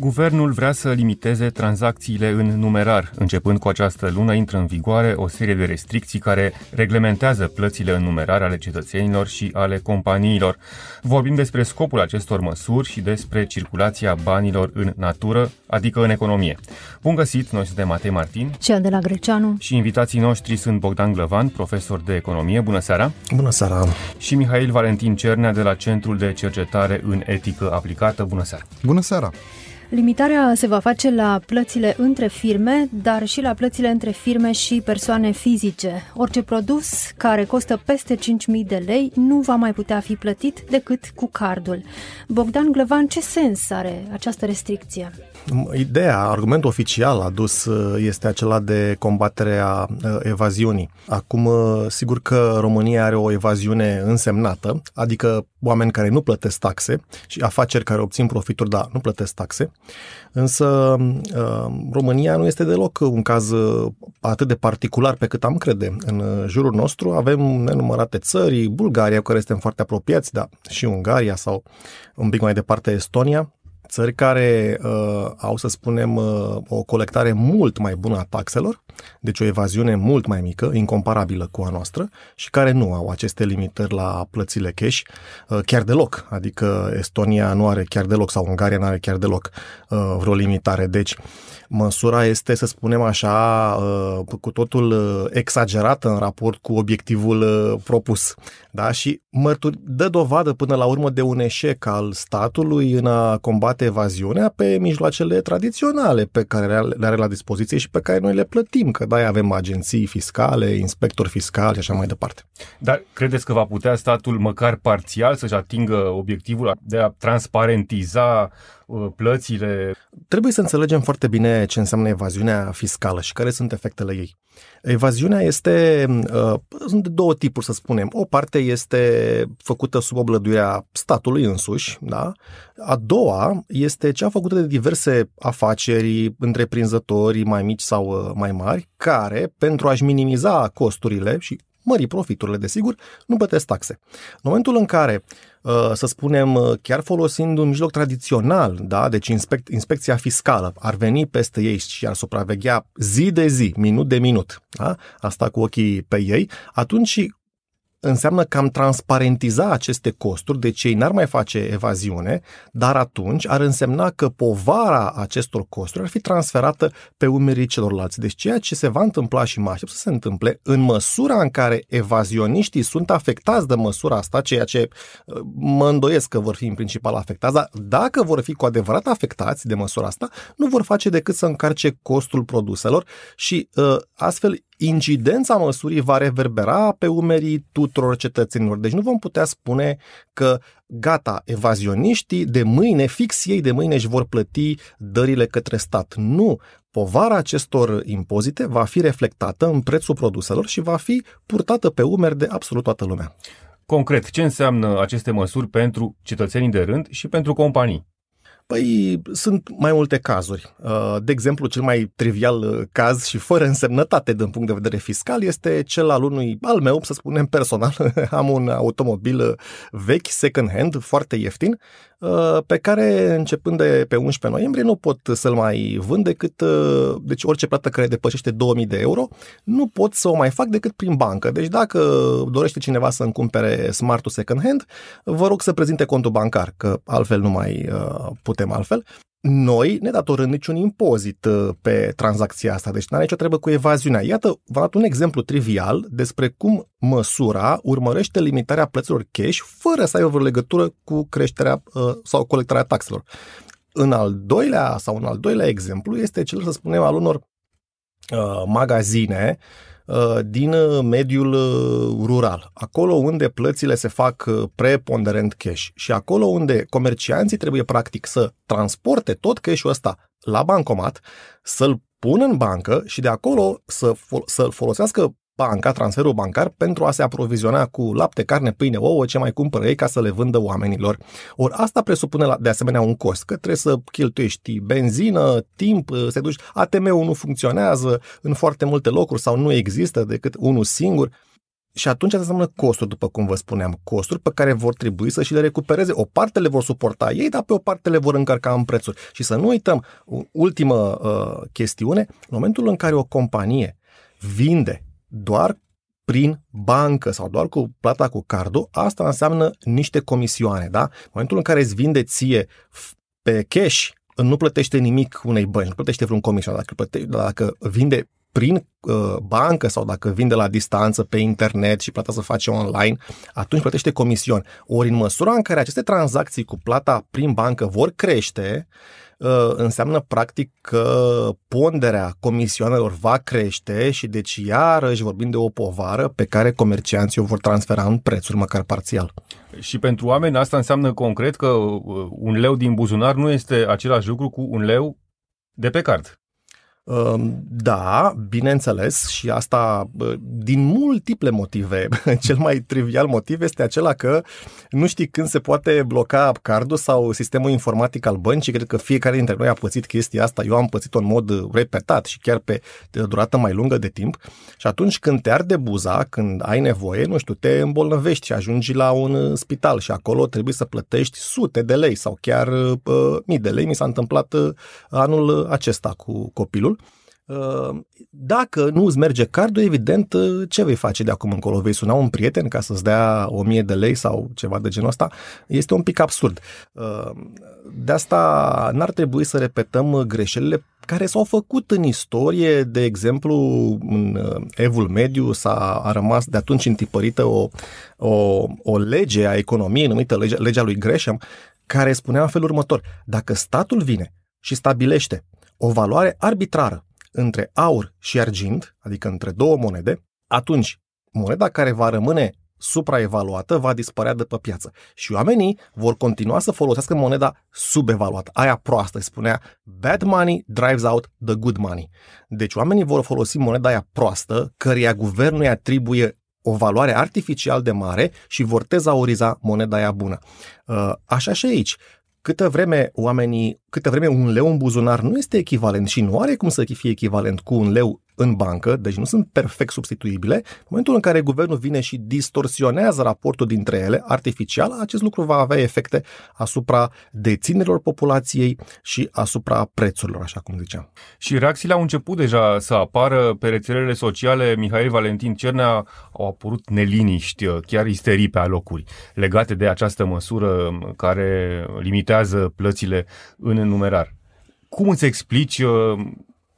Guvernul vrea să limiteze tranzacțiile în numerar. Începând cu această lună, intră în vigoare o serie de restricții care reglementează plățile în numerar ale cetățenilor și ale companiilor. Vorbim despre scopul acestor măsuri și despre circulația banilor în natură, adică în economie. Bun găsit, noi suntem Matei Martin și Adela Greceanu și invitații noștri sunt Bogdan Glăvan, profesor de economie. Bună seara! Bună seara! Și Mihail Valentin Cernea de la Centrul de Cercetare în Etică Aplicată. Bună seara! Bună seara! Limitarea se va face la plățile între firme, dar și la plățile între firme și persoane fizice. Orice produs care costă peste 5.000 de lei nu va mai putea fi plătit decât cu cardul. Bogdan Glăvan, ce sens are această restricție? Ideea, argumentul oficial adus este acela de combaterea evaziunii. Acum, sigur că România are o evaziune însemnată, adică oameni care nu plătesc taxe și afaceri care obțin profituri, dar nu plătesc taxe. Însă România nu este deloc un caz atât de particular pe cât am crede. În jurul nostru avem nenumărate țări, Bulgaria, cu care suntem foarte apropiați, dar și Ungaria sau un pic mai departe Estonia, țări care au, să spunem, o colectare mult mai bună a taxelor, deci o evaziune mult mai mică, incomparabilă cu a noastră, și care nu au aceste limitări la plățile cash chiar deloc. Adică Estonia nu are chiar deloc sau Ungaria nu are chiar deloc vreo limitare. Deci măsura este, să spunem așa, cu totul exagerată în raport cu obiectivul propus. Da? Și dă dovadă până la urmă de un eșec al statului în a combate evaziunea pe mijloacele tradiționale pe care le are la dispoziție și pe care noi le plătim, că de-aia avem agenții fiscale, inspectori fiscali și așa mai departe. Dar credeți că va putea statul măcar parțial să-și atingă obiectivul de a transparentiza plățile? Trebuie să înțelegem foarte bine ce înseamnă evaziunea fiscală și care sunt efectele ei. Evaziunea este, sunt de două tipuri, să spunem. O parte este făcută sub oblăduirea statului însuși, da? A doua este cea făcută de diverse afaceri, întreprinzători mai mici sau mai mari, care, pentru a-și minimiza costurile și mări profiturile, desigur, nu plătesc taxe. În momentul în care, să spunem, chiar folosind un mijloc tradițional, da, deci inspecția fiscală ar veni peste ei și ar supraveghea zi de zi, minut de minut, da, asta cu ochii pe ei, atunci înseamnă că am transparentiza aceste costuri, deci ei n-ar mai face evaziune, dar atunci ar însemna că povara acestor costuri ar fi transferată pe umerii celorlalți. Deci ceea ce se va întâmpla și mă aștept să se întâmple, în măsura în care evazioniștii sunt afectați de măsura asta, ceea ce mă îndoiesc că vor fi în principal afectați, dar dacă vor fi cu adevărat afectați de măsura asta, nu vor face decât să încarce costul produselor și astfel incidența măsurii va reverbera pe umerii tuturor cetățenilor. Deci nu vom putea spune că gata, evazioniștii de mâine, fix ei de mâine își vor plăti dările către stat. Nu! Povara acestor impozite va fi reflectată în prețul produselor și va fi purtată pe umeri de absolut toată lumea. Concret, ce înseamnă aceste măsuri pentru cetățenii de rând și pentru companii? Păi, sunt mai multe cazuri. De exemplu, cel mai trivial caz și fără însemnătate din punct de vedere fiscal este cel al unui, al meu, să spunem personal, am un automobil vechi, second-hand, foarte ieftin, pe care începând de pe 11 noiembrie nu pot să-l mai vând decât, deci orice plată care depășește 2000 de euro, nu pot să o mai fac decât prin bancă. Deci dacă dorește cineva să-mi cumpere smartul second-hand, vă rog să prezinte contul bancar, că altfel nu mai putem altfel. Noi ne datorăm niciun impozit pe tranzacția asta, deci n-are nicio treabă cu evaziunea. Iată, v-am dat un exemplu trivial despre cum măsura urmărește limitarea plăților cash fără să aibă vreo legătură cu creșterea sau colectarea taxelor. Un al doilea exemplu este cel, să spunem, al unor magazine din mediul rural, acolo unde plățile se fac preponderent cash și acolo unde comercianții trebuie practic să transporte tot cash-ul ăsta la bancomat, să-l pună în bancă și de acolo să-l folosească banca, transferul bancar, pentru a se aproviziona cu lapte, carne, pâine, ouă, ce mai cumpără ei ca să le vândă oamenilor. Ori asta presupune de asemenea un cost, că trebuie să cheltuiești benzină, timp, se duci, ATM-ul nu funcționează în foarte multe locuri sau nu există decât unul singur. Și atunci asta înseamnă costuri, după cum vă spuneam, costuri pe care vor trebui să și le recupereze. O parte le vor suporta ei, dar pe o parte le vor încărca în prețuri. Și să nu uităm, ultimă chestiune, în momentul în care o companie vinde doar prin bancă sau doar cu plata cu cardul, asta înseamnă niște comisioane, da? În momentul în care îți vinde ție pe cash, nu plătește nimic unei bănci, nu plătește vreun comision, dacă vinde prin bancă sau dacă vinde la distanță pe internet și plata se face online, atunci plătește comision. Ori în măsura în care aceste tranzacții cu plata prin bancă vor crește, înseamnă practic că ponderea comisioanelor va crește și deci iarăși vorbim de o povară pe care comercianții o vor transfera în prețuri, măcar parțial. Și pentru oameni asta înseamnă concret că un leu din buzunar nu este același lucru cu un leu de pe card. Da, bineînțeles, și asta din multiple motive. Cel mai trivial motiv este acela că nu știi când se poate bloca cardul sau sistemul informatic al băncii. Cred că fiecare dintre noi a pățit chestia asta. Eu am pățit-o în mod repetat și chiar pe durată mai lungă de timp. Și atunci când te arde buza, când ai nevoie, nu știu, te îmbolnăvești și ajungi la un spital și acolo trebuie să plătești sute de lei sau chiar mii de lei. Mi s-a întâmplat anul acesta cu copilul. Dacă nu îți merge cardul, evident, ce vei face de acum încolo? Vei suna un prieten ca să-ți dea 1000 de lei sau ceva de genul ăsta? Este un pic absurd. De asta n-ar trebui să repetăm greșelile care s-au făcut în istorie. De exemplu, în Evul Mediu a rămas de atunci întipărită o lege a economiei, numită legea lui Gresham, care spunea în felul următor: dacă statul vine și stabilește o valoare arbitrară între aur și argint, adică între două monede, atunci moneda care va rămâne supraevaluată va dispărea de pe piață și oamenii vor continua să folosească moneda subevaluată, aia proastă. Îi spunea bad money drives out the good money. Deci oamenii vor folosi moneda aia proastă, căreia guvernul îi atribuie o valoare artificial de mare, și vor tezauriza moneda aia bună. Așa și aici. Câtă vreme un leu în buzunar nu este echivalent și nu are cum să fie echivalent cu un leu în bancă, deci nu sunt perfect substituibile, în momentul în care guvernul vine și distorsionează raportul dintre ele artificial, acest lucru va avea efecte asupra deținerilor populației și asupra prețurilor, așa cum ziceam. Și reacțiile au început deja să apară pe rețelele sociale. Mihail Valentin Cernea, au apărut neliniști, chiar isterii pe alocuri, legate de această măsură care limitează plățile în numerar. Cum îți explici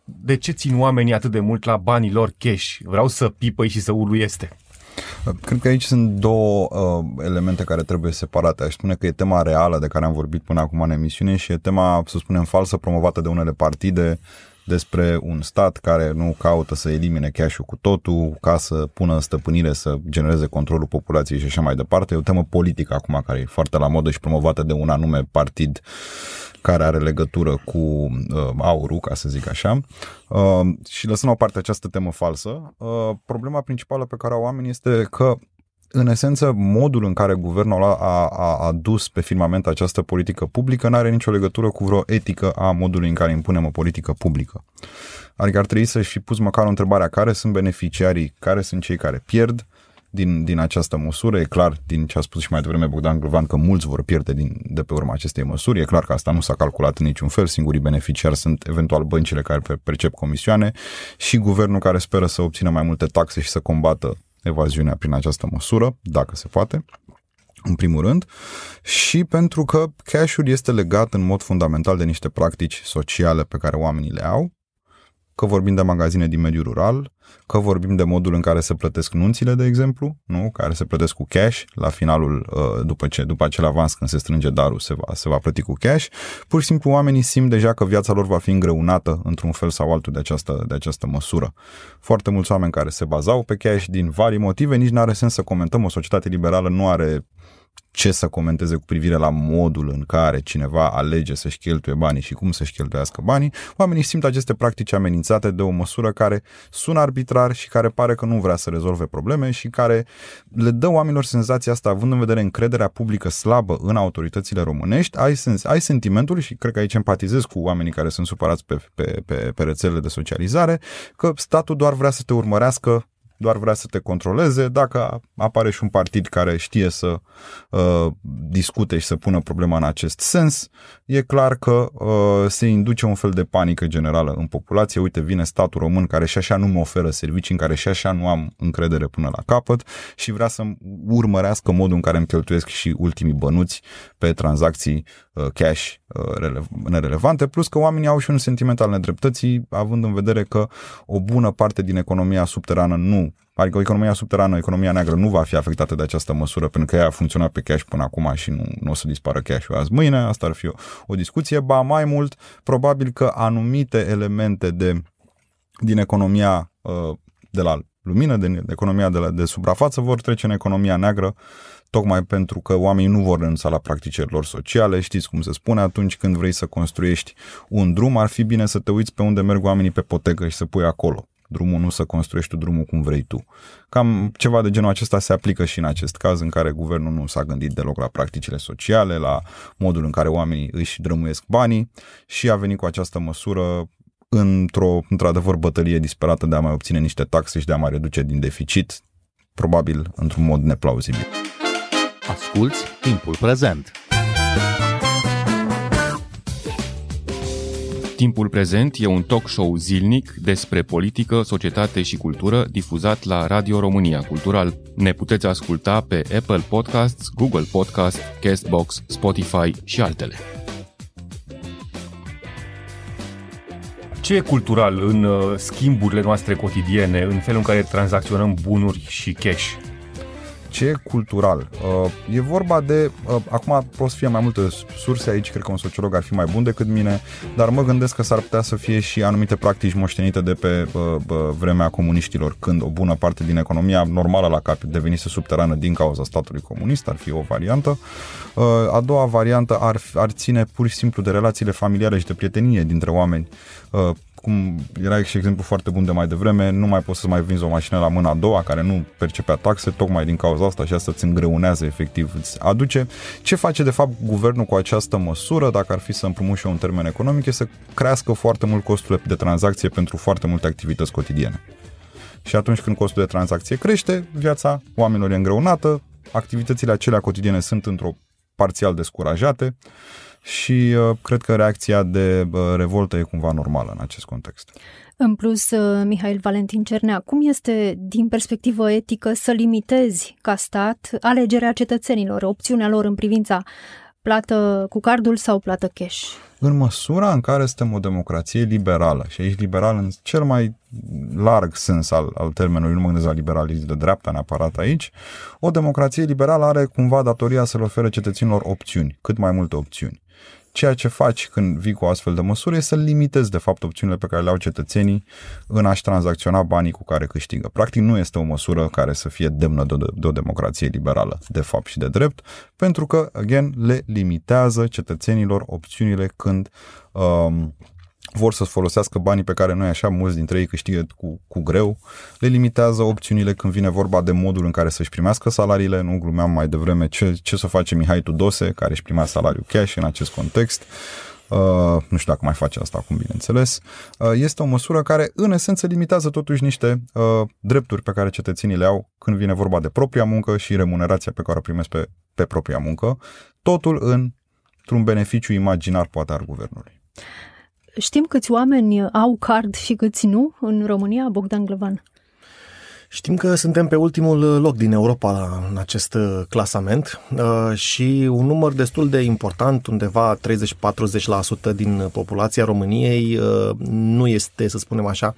de ce țin oamenii atât de mult la banii lor cash? Vreau să pipăi și să uluieste. Cred că aici sunt două elemente care trebuie separate. Aș spune că e tema reală de care am vorbit până acum în emisiune și e tema, să spunem, falsă, promovată de unele partide despre un stat care nu caută să elimine cash-ul cu totul ca să pună în stăpânire, să genereze controlul populației și așa mai departe. E o temă politică acum care e foarte la modă și promovată de un anume partid care are legătură cu aurul, ca să zic așa. Și lăsând la o parte această temă falsă, problema principală pe care au oamenii este că, în esență, modul în care guvernul a adus pe firmament această politică publică nu are nicio legătură cu vreo etică a modului în care impunem o politică publică. Adică ar trebui să-și fi pus măcar o întrebare: care sunt beneficiarii, care sunt cei care pierd din această măsură? E clar, din ce a spus și mai devreme Bogdan Glăvan, că mulți vor pierde de pe urma acestei măsuri. E clar că asta nu s-a calculat în niciun fel. Singurii beneficiari sunt eventual băncile care percep comisioane și guvernul, care speră să obțină mai multe taxe și să combată evaziunea prin această măsură, dacă se poate, în primul rând, și pentru că cash-ul este legat în mod fundamental de niște practici sociale pe care oamenii le au, că vorbim de magazine din mediul rural, că vorbim de modul în care se plătesc nunțile, de exemplu, nu? Care se plătesc cu cash, la finalul, după acel avans, când se strânge darul, se va plăti cu cash. Pur și simplu oamenii simt deja că viața lor va fi îngreunată într-un fel sau altul de această măsură. Foarte mulți oameni care se bazau pe cash din vari motive, nici n-are sens să comentăm, o societate liberală nu are ce să comenteze cu privire la modul în care cineva alege să-și cheltuie banii și cum să-și cheltuiască banii, oamenii simt aceste practici amenințate de o măsură care sună arbitrar și care pare că nu vrea să rezolve probleme și care le dă oamenilor senzația asta, având în vedere încrederea publică slabă în autoritățile românești, ai sentimentul, și cred că aici empatizez cu oamenii care sunt supărați pe rețelele de socializare, că statul doar vrea să te urmărească, doar vrea să te controleze. Dacă apare și un partid care știe să discute și să pună problema în acest sens, e clar că se induce un fel de panică generală în populație. Uite, vine statul român care și așa nu mă oferă servicii, în care și așa nu am încredere până la capăt și vrea să-mi urmărească modul în care îmi cheltuiesc și ultimii bănuți pe tranzacții cash nerelevante, plus că oamenii au și un sentiment al nedreptății, având în vedere că o bună parte din economia subterană nu, adică economia subterană, economia neagră nu va fi afectată de această măsură, pentru că ea a funcționat pe cash până acum și nu o să dispară cash-ul azi mâine, asta ar fi o discuție, ba mai mult, probabil că anumite elemente din economia de la lumină, din economia de suprafață vor trece în economia neagră, tocmai pentru că oamenii nu vor renunța la practicile lor sociale. Știți cum se spune, atunci când vrei să construiești un drum, ar fi bine să te uiți pe unde merg oamenii pe potecă și să pui acolo drumul, nu să construiești tu drumul cum vrei tu. Cam ceva de genul acesta se aplică și în acest caz, în care guvernul nu s-a gândit deloc la practicile sociale, la modul în care oamenii își drămuiesc banii și a venit cu această măsură într-adevăr bătălie disperată de a mai obține niște taxe și de a mai reduce din deficit, probabil într-un mod neplauzibil. Asculți Timpul Prezent. Timpul Prezent e un talk show zilnic despre politică, societate și cultură difuzat la Radio România Cultural. Ne puteți asculta pe Apple Podcasts, Google Podcasts, Castbox, Spotify și altele. Ce e cultural în schimburile noastre cotidiene, în felul în care tranzacționăm bunuri și cash? Ce e cultural? E vorba de... Acum pot să fie mai multe surse aici, cred că un sociolog ar fi mai bun decât mine, dar mă gândesc că s-ar putea să fie și anumite practici moștenite de pe vremea comuniștilor, când o bună parte din economia normală la cap devenise subterană din cauza statului comunist, ar fi o variantă. A doua variantă ar ține pur și simplu de relațiile familiale și de prietenie dintre oameni. Cum era și exemplu foarte bun de mai devreme, nu mai poți să mai vinzi o mașină la mâna a doua care nu percepea taxe, tocmai din cauza asta, și asta îți îngreunează efectiv, îți aduce. Ce face de fapt guvernul cu această măsură, dacă ar fi să împrumut și eu un termen economic, e să crească foarte mult costul de tranzacție pentru foarte multe activități cotidiene. Și atunci când costul de tranzacție crește, viața oamenilor e îngreunată, activitățile acelea cotidiene sunt într-o parțial descurajate, și cred că reacția de revoltă e cumva normală în acest context. În plus, Mihail Valentin Cernea, cum este din perspectivă etică să limitezi ca stat alegerea cetățenilor, opțiunea lor în privința plată cu cardul sau plată cash? În măsura în care suntem o democrație liberală, și aici liberal în cel mai larg sens al termenului, nu mă gândesc la liberalism de dreapta neapărat aici, o democrație liberală are cumva datoria să le ofere cetățenilor opțiuni, cât mai multe opțiuni. Ceea ce faci când vii cu astfel de măsuri e să limitezi de fapt opțiunile pe care le au cetățenii în a-și tranzacționa banii cu care câștigă. Practic nu este o măsură care să fie demnă de o democrație liberală, de fapt și de drept, pentru că, again, le limitează cetățenilor opțiunile când vor să-ți folosească banii pe care noi așa mulți dintre ei câștigă cu greu, le limitează opțiunile când vine vorba de modul în care să-și primească salariile, nu glumeam mai devreme ce să face Mihai Tudose, care își primea salariul cash în acest context, nu știu dacă mai face asta acum, bineînțeles, este o măsură care în esență limitează totuși niște drepturi pe care cetățenii le au când vine vorba de propria muncă și remunerația pe care o primesc pe propria muncă, totul într-un beneficiu imaginar poate al guvernului. Știm câți oameni au card și câți nu în România, Bogdan Glăvan? Știm că suntem pe ultimul loc din Europa în acest clasament și un număr destul de important, undeva 30-40% din populația României nu este, să spunem așa,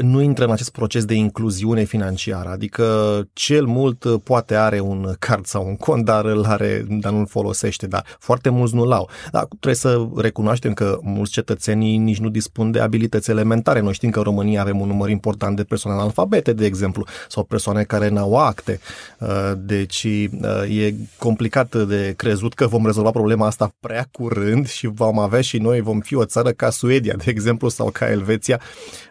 nu intră în acest proces de incluziune financiară, adică cel mult poate are un card sau un cont, dar îl are, dar nu-l folosește, dar foarte mulți nu-l au. Dar trebuie să recunoaștem că mulți cetățenii nici nu dispun de abilități elementare. Noi știm că în România avem un număr important de persoane analfabete, de exemplu, sau persoane care n-au acte. Deci e complicat de crezut că vom rezolva problema asta prea curând și vom avea și noi, vom fi o țară ca Suedia, de exemplu, sau ca Elveția,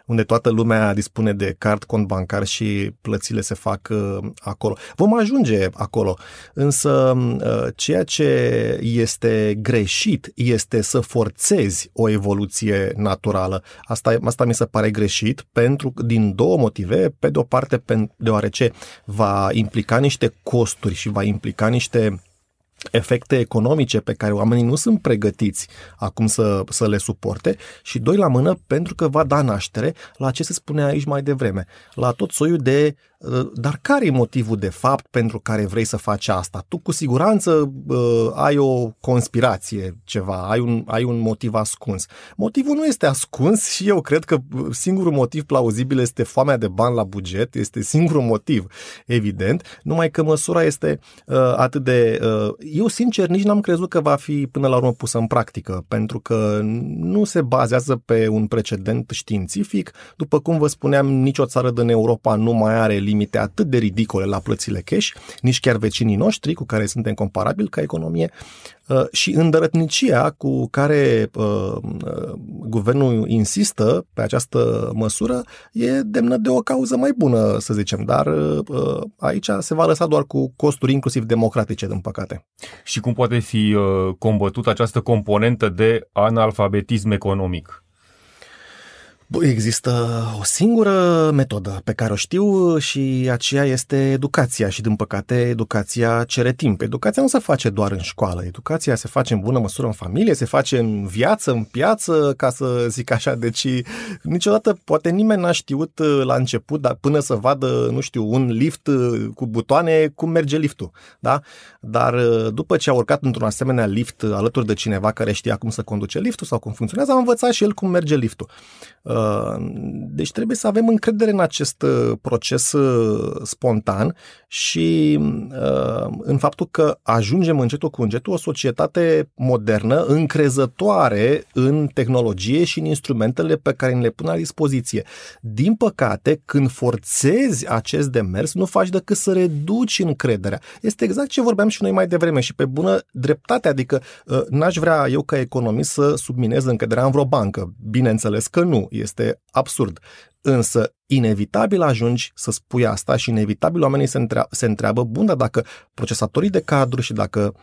unde toată lumea dispune de card, cont bancar și plățile se fac acolo. Vom ajunge acolo, însă ceea ce este greșit este să forțezi o evoluție naturală. Asta mi se pare greșit din două motive. Pe de o parte, deoarece va implica niște costuri și va implica niște efecte economice pe care oamenii nu sunt pregătiți acum să le suporte, și doi la mână pentru că va da naștere la ce se spune aici mai devreme, la tot soiul de dar care e motivul de fapt pentru care vrei să faci asta? Tu cu siguranță ai o conspirație, ceva, ai un motiv ascuns. Motivul nu este ascuns și eu cred că singurul motiv plauzibil este foamea de bani la buget, este singurul motiv, evident, numai că măsura este atât de... Eu sincer nici n-am crezut că va fi până la urmă pusă în practică, pentru că nu se bazează pe un precedent științific. După cum vă spuneam, nicio țară din Europa nu mai are limite atât de ridicole la plățile cash, nici chiar vecinii noștri cu care suntem comparabili ca economie, și îndărătnicia cu care guvernul insistă pe această măsură e demnă de o cauză mai bună, să zicem, dar aici se va lăsa doar cu costuri inclusiv democratice, din păcate. Și cum poate fi combătută această componentă de analfabetism economic? Există o singură metodă pe care o știu și aceea este educația și, din păcate, educația cere timp. Educația nu se face doar în școală, educația se face în bună măsură în familie, se face în viață, în piață, ca să zic așa. Deci niciodată poate nimeni n-a știut la început, dar până să vadă, nu știu, un lift cu butoane, cum merge liftul, da? Dar după ce a urcat într-un asemenea lift alături de cineva care știa cum să conduce liftul sau cum funcționează, a învățat și el cum merge liftul. Deci trebuie să avem încredere în acest proces spontan și în faptul că ajungem încetul cu încetul o societate modernă, încrezătoare în tehnologie și în instrumentele pe care le pun la dispoziție. Din păcate, când forțezi acest demers, nu faci decât să reduci încrederea. Este exact ce vorbeam și noi mai devreme și pe bună dreptate, adică n-aș vrea eu ca economist să subminez încrederea în vreo bancă. Bineînțeles că nu. Este absurd. Însă, inevitabil ajungi să spui asta și inevitabil oamenii se întreabă, bun, dar dacă procesatorii de cadru și dacă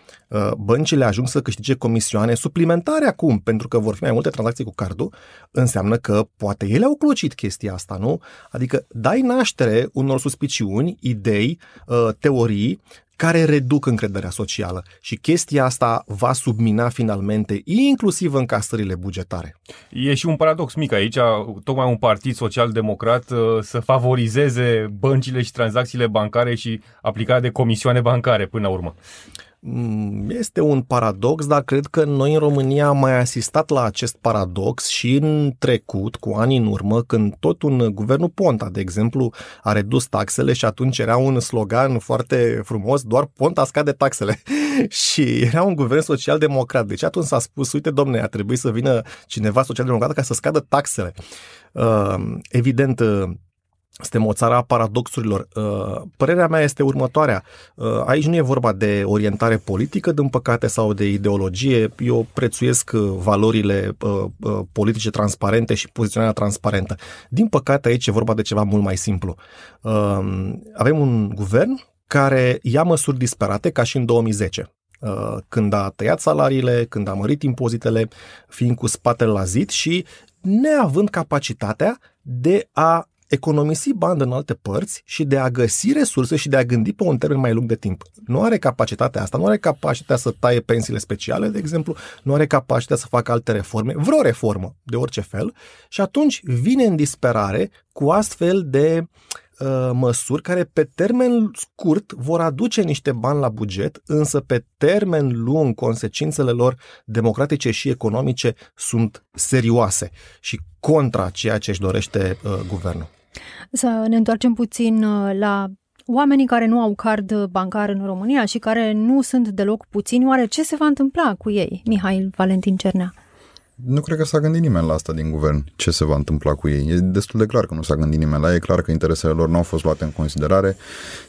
băncile ajung să câștige comisioane suplimentare acum, pentru că vor fi mai multe tranzacții cu cardul, înseamnă că poate ele au clocit chestia asta, nu? Adică dai naștere unor suspiciuni, idei, teorii, care reduc încrederea socială și chestia asta va submina finalmente inclusiv încasările bugetare. E și un paradox mic aici, tocmai un partid social-democrat să favorizeze băncile și tranzacțiile bancare și aplicarea de comisioane bancare până la urmă. Este un paradox, dar cred că noi în România am mai asistat la acest paradox și în trecut, cu ani în urmă, când tot un guvernul Ponta, de exemplu, a redus taxele și atunci era un slogan foarte frumos, doar Ponta scade taxele. Și era un guvern social-democrat. Deci atunci s-a spus, uite domne, a trebuit să vină cineva social-democrat ca să scadă taxele. Evident, suntem o țară a paradoxurilor. Părerea mea este următoarea. Aici nu e vorba de orientare politică, din păcate, sau de ideologie. Eu prețuiesc valorile politice transparente și poziționarea transparentă. Din păcate, aici e vorba de ceva mult mai simplu. Avem un guvern care ia măsuri disperate, ca și în 2010. Când a tăiat salariile, când a mărit impozitele, fiind cu spatele la zid și neavând capacitatea de a economisi bani în alte părți și de a găsi resurse și de a gândi pe un termen mai lung de timp. Nu are capacitatea asta, nu are capacitatea să taie pensiile speciale, de exemplu, nu are capacitatea să facă alte reforme, vreo reformă de orice fel, și atunci vine în disperare cu astfel de măsuri care pe termen scurt vor aduce niște bani la buget, însă pe termen lung consecințele lor democratice și economice sunt serioase și contra ceea ce își dorește guvernul. Să ne întoarcem puțin la oamenii care nu au card bancar în România și care nu sunt deloc puțini. Oare ce se va întâmpla cu ei, Mihail Valentin Cernea? Nu cred că s-a gândit nimeni la asta din guvern, ce se va întâmpla cu ei. E destul de clar că nu s-a gândit nimeni la ei, e clar că interesele lor nu au fost luate în considerare,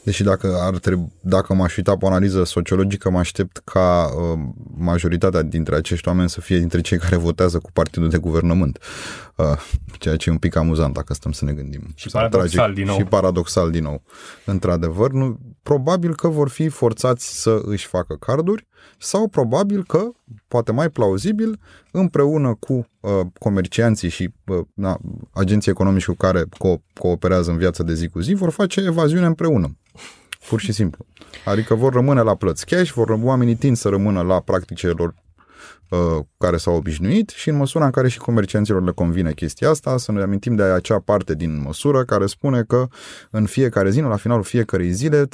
deși dacă m-aș uita pe o analiză sociologică, mă aștept ca majoritatea dintre acești oameni să fie dintre cei care votează cu partidul de guvernământ, ceea ce e un pic amuzant dacă stăm să ne gândim. Și paradoxal din nou. Într-adevăr, nu, probabil că vor fi forțați să își facă carduri sau probabil că, poate mai plauzibil, împreună cu comercianții și agenții economici cu care cooperează în viața de zi cu zi, vor face evaziune împreună. Pur și simplu. Adică vor rămâne la plăți cash, oamenii tind să rămână la practicile lor care s-au obișnuit și în măsura în care și comercianților le convine chestia asta, să ne amintim de acea parte din măsură care spune că în fiecare zi, la finalul fiecărei zile,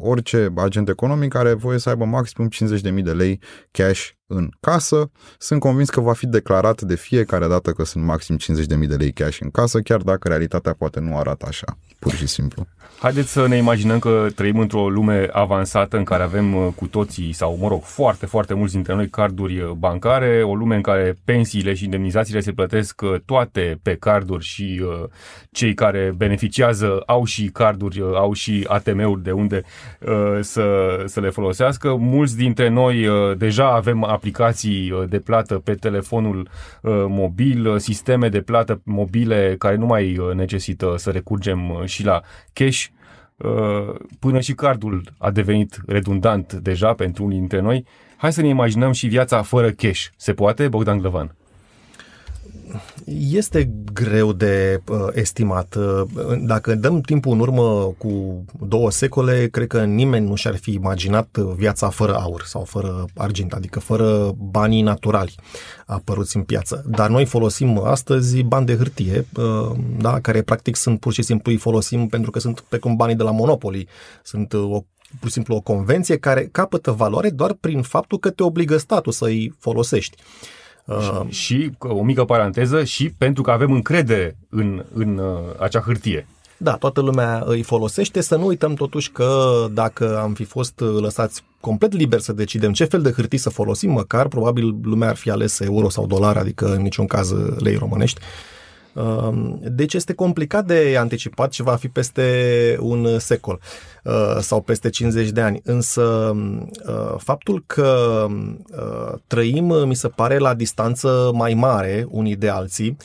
orice agent economic are voie să aibă maximum 50.000 de lei cash în casă. Sunt convins că va fi declarat de fiecare dată că sunt maxim 50.000 de lei cash în casă, chiar dacă realitatea poate nu arată așa, pur și simplu. Haideți să ne imaginăm că trăim într-o lume avansată în care avem cu toții, sau mă rog, foarte, foarte mulți dintre noi carduri bancare, o lume în care pensiile și indemnizațiile se plătesc toate pe carduri și cei care beneficiază au și carduri, au și ATM-uri de unde să le folosească. Mulți dintre noi deja avem aplicații de plată pe telefonul mobil, sisteme de plată mobile care nu mai necesită să recurgem și la cash. Până și cardul a devenit redundant deja pentru unii dintre noi. Hai să ne imaginăm și viața fără cash. Se poate, Bogdan Glăvan? Este greu de estimat. Dacă dăm timpul în urmă cu 2 secole, cred că nimeni nu și-ar fi imaginat viața fără aur sau fără argint, adică fără banii naturali apăruți în piață. Dar noi folosim astăzi bani de hârtie, care practic sunt pur și simplu îi folosim pentru că sunt precum banii de la Monopoly. Sunt pur și simplu o convenție care capătă valoare doar prin faptul că te obligă statul să îi folosești. Și o mică paranteză, și pentru că avem încredere în acea hârtie. Da, toată lumea îi folosește. Să nu uităm totuși că dacă am fi fost lăsați complet liber să decidem ce fel de hârtii să folosim, măcar probabil lumea ar fi ales euro sau dolar, adică în niciun caz lei românești. Deci este complicat de anticipat ce va fi peste 1 secol sau peste 50 de ani, însă faptul că trăim, mi se pare, la distanță mai mare unii de alții,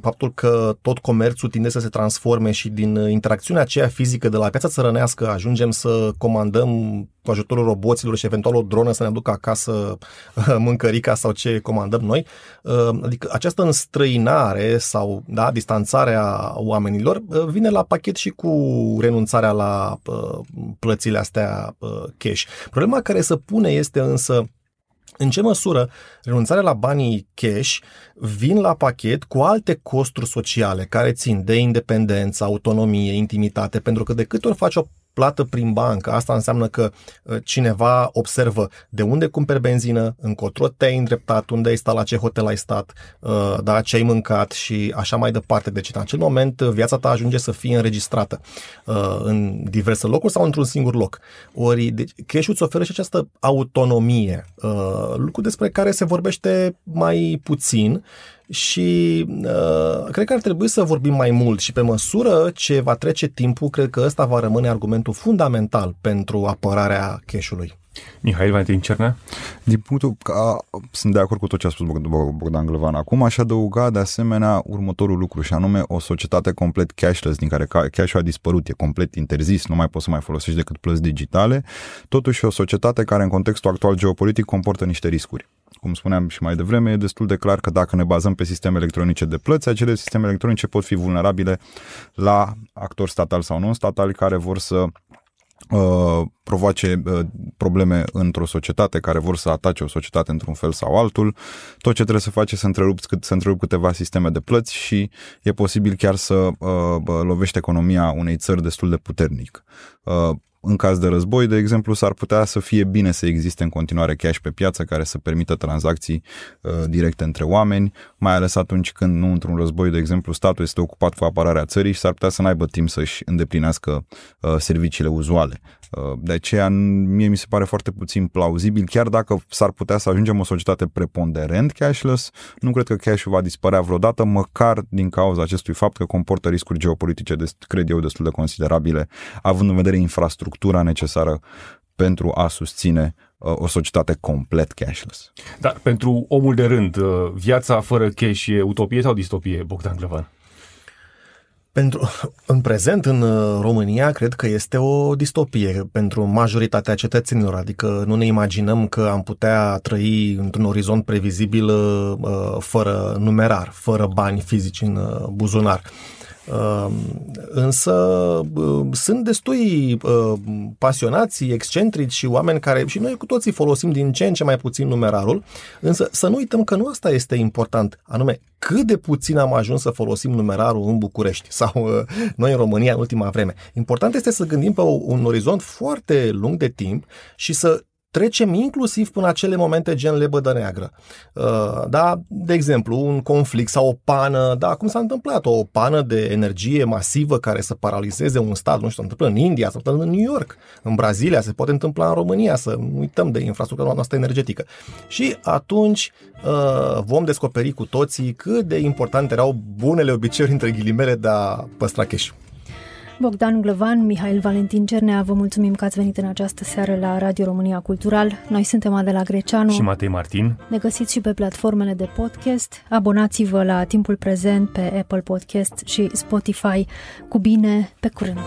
faptul că tot comerțul tinde să se transforme și din interacțiunea aceea fizică de la piața țărănească ajungem să comandăm cu ajutorul roboților și eventual o dronă să ne aducă acasă mâncărica sau ce comandăm noi, adică această înstrăinare sau distanțarea oamenilor vine la pachet și cu renunțarea la plățile astea cash. Problema care se pune este însă în ce măsură renunțarea la banii cash vin la pachet cu alte costuri sociale care țin de independență, autonomie, intimitate, pentru că de câte ori faci o plată prin bancă, asta înseamnă că cineva observă de unde cumperi benzină, încotro te-ai îndreptat, unde ai stat, la ce hotel ai stat, ce ai mâncat și așa mai departe. Deci în acel moment viața ta ajunge să fie înregistrată în diverse locuri sau într-un singur loc. Ori deci, cash-ul îți oferă și această autonomie, lucru despre care se vorbește mai puțin. Și cred că ar trebui să vorbim mai mult și pe măsură ce va trece timpul, cred că ăsta va rămâne argumentul fundamental pentru apărarea cash-ului. Mihail Valentin Cernea? Sunt de acord cu tot ce a spus Bogdan Glăvan acum. Aș adăuga de asemenea următorul lucru, și anume o societate complet cashless, din care cash-ul a dispărut, e complet interzis, nu mai poți să mai folosești decât plăți digitale. Totuși o societate care în contextul actual geopolitic comportă niște riscuri. Cum spuneam și mai devreme, e destul de clar că dacă ne bazăm pe sisteme electronice de plăți, acele sisteme electronice pot fi vulnerabile la actori statali sau non-statali care vor să provoace probleme într-o societate, care vor să atace o societate într-un fel sau altul. Tot ce trebuie să faci e să întrerupi câteva sisteme de plăți și e posibil chiar să lovești economia unei țări destul de puternic. În caz de război, de exemplu, s-ar putea să fie bine să existe în continuare cash pe piață care să permită tranzacții directe între oameni, mai ales atunci când nu într-un război, de exemplu, statul este ocupat cu apărarea țării și s-ar putea să n-aibă timp să-și îndeplinească serviciile uzuale. De aceea, mie mi se pare foarte puțin plauzibil, chiar dacă s-ar putea să ajungem o societate preponderent cashless, nu cred că cash-ul va dispărea vreodată, măcar din cauza acestui fapt că comportă riscuri geopolitice, cred eu, destul de considerabile, având în vedere infrastructura necesară pentru a susține o societate complet cashless. Dar pentru omul de rând, viața fără cash e utopie sau distopie, Bogdan Glăvan? În prezent, în România, cred că este o distopie pentru majoritatea cetățenilor, adică nu ne imaginăm că am putea trăi într-un orizont previzibil fără numerar, fără bani fizici în buzunar. Însă sunt destui pasionați, excentrici și oameni care, și noi cu toții folosim din ce în ce mai puțin numerarul, însă să nu uităm că nu asta este important, anume cât de puțin am ajuns să folosim numerarul în București sau noi în România în ultima vreme. Important este să gândim pe un orizont foarte lung de timp și să trecem inclusiv până acele momente gen lebădă neagră. Da, de exemplu, un conflict sau o pană, da, cum s-a întâmplat, o pană de energie masivă care să paralizeze un stat, nu știu, se întâmplă în India, se întâmplă în New York, în Brazilia, se poate întâmpla în România, să nu uităm de infrastructura noastră energetică. Și atunci vom descoperi cu toții cât de importante erau bunele obiceiuri, între ghilimele, de a păstra cash. Bogdan Glăvan, Mihail Valentin Cernea, vă mulțumim că ați venit în această seară la Radio România Cultural. Noi suntem Adela Greceanu și Matei Martin. Ne găsiți și pe platformele de podcast. Abonați-vă la Timpul Prezent pe Apple Podcast și Spotify. Cu bine, pe curând!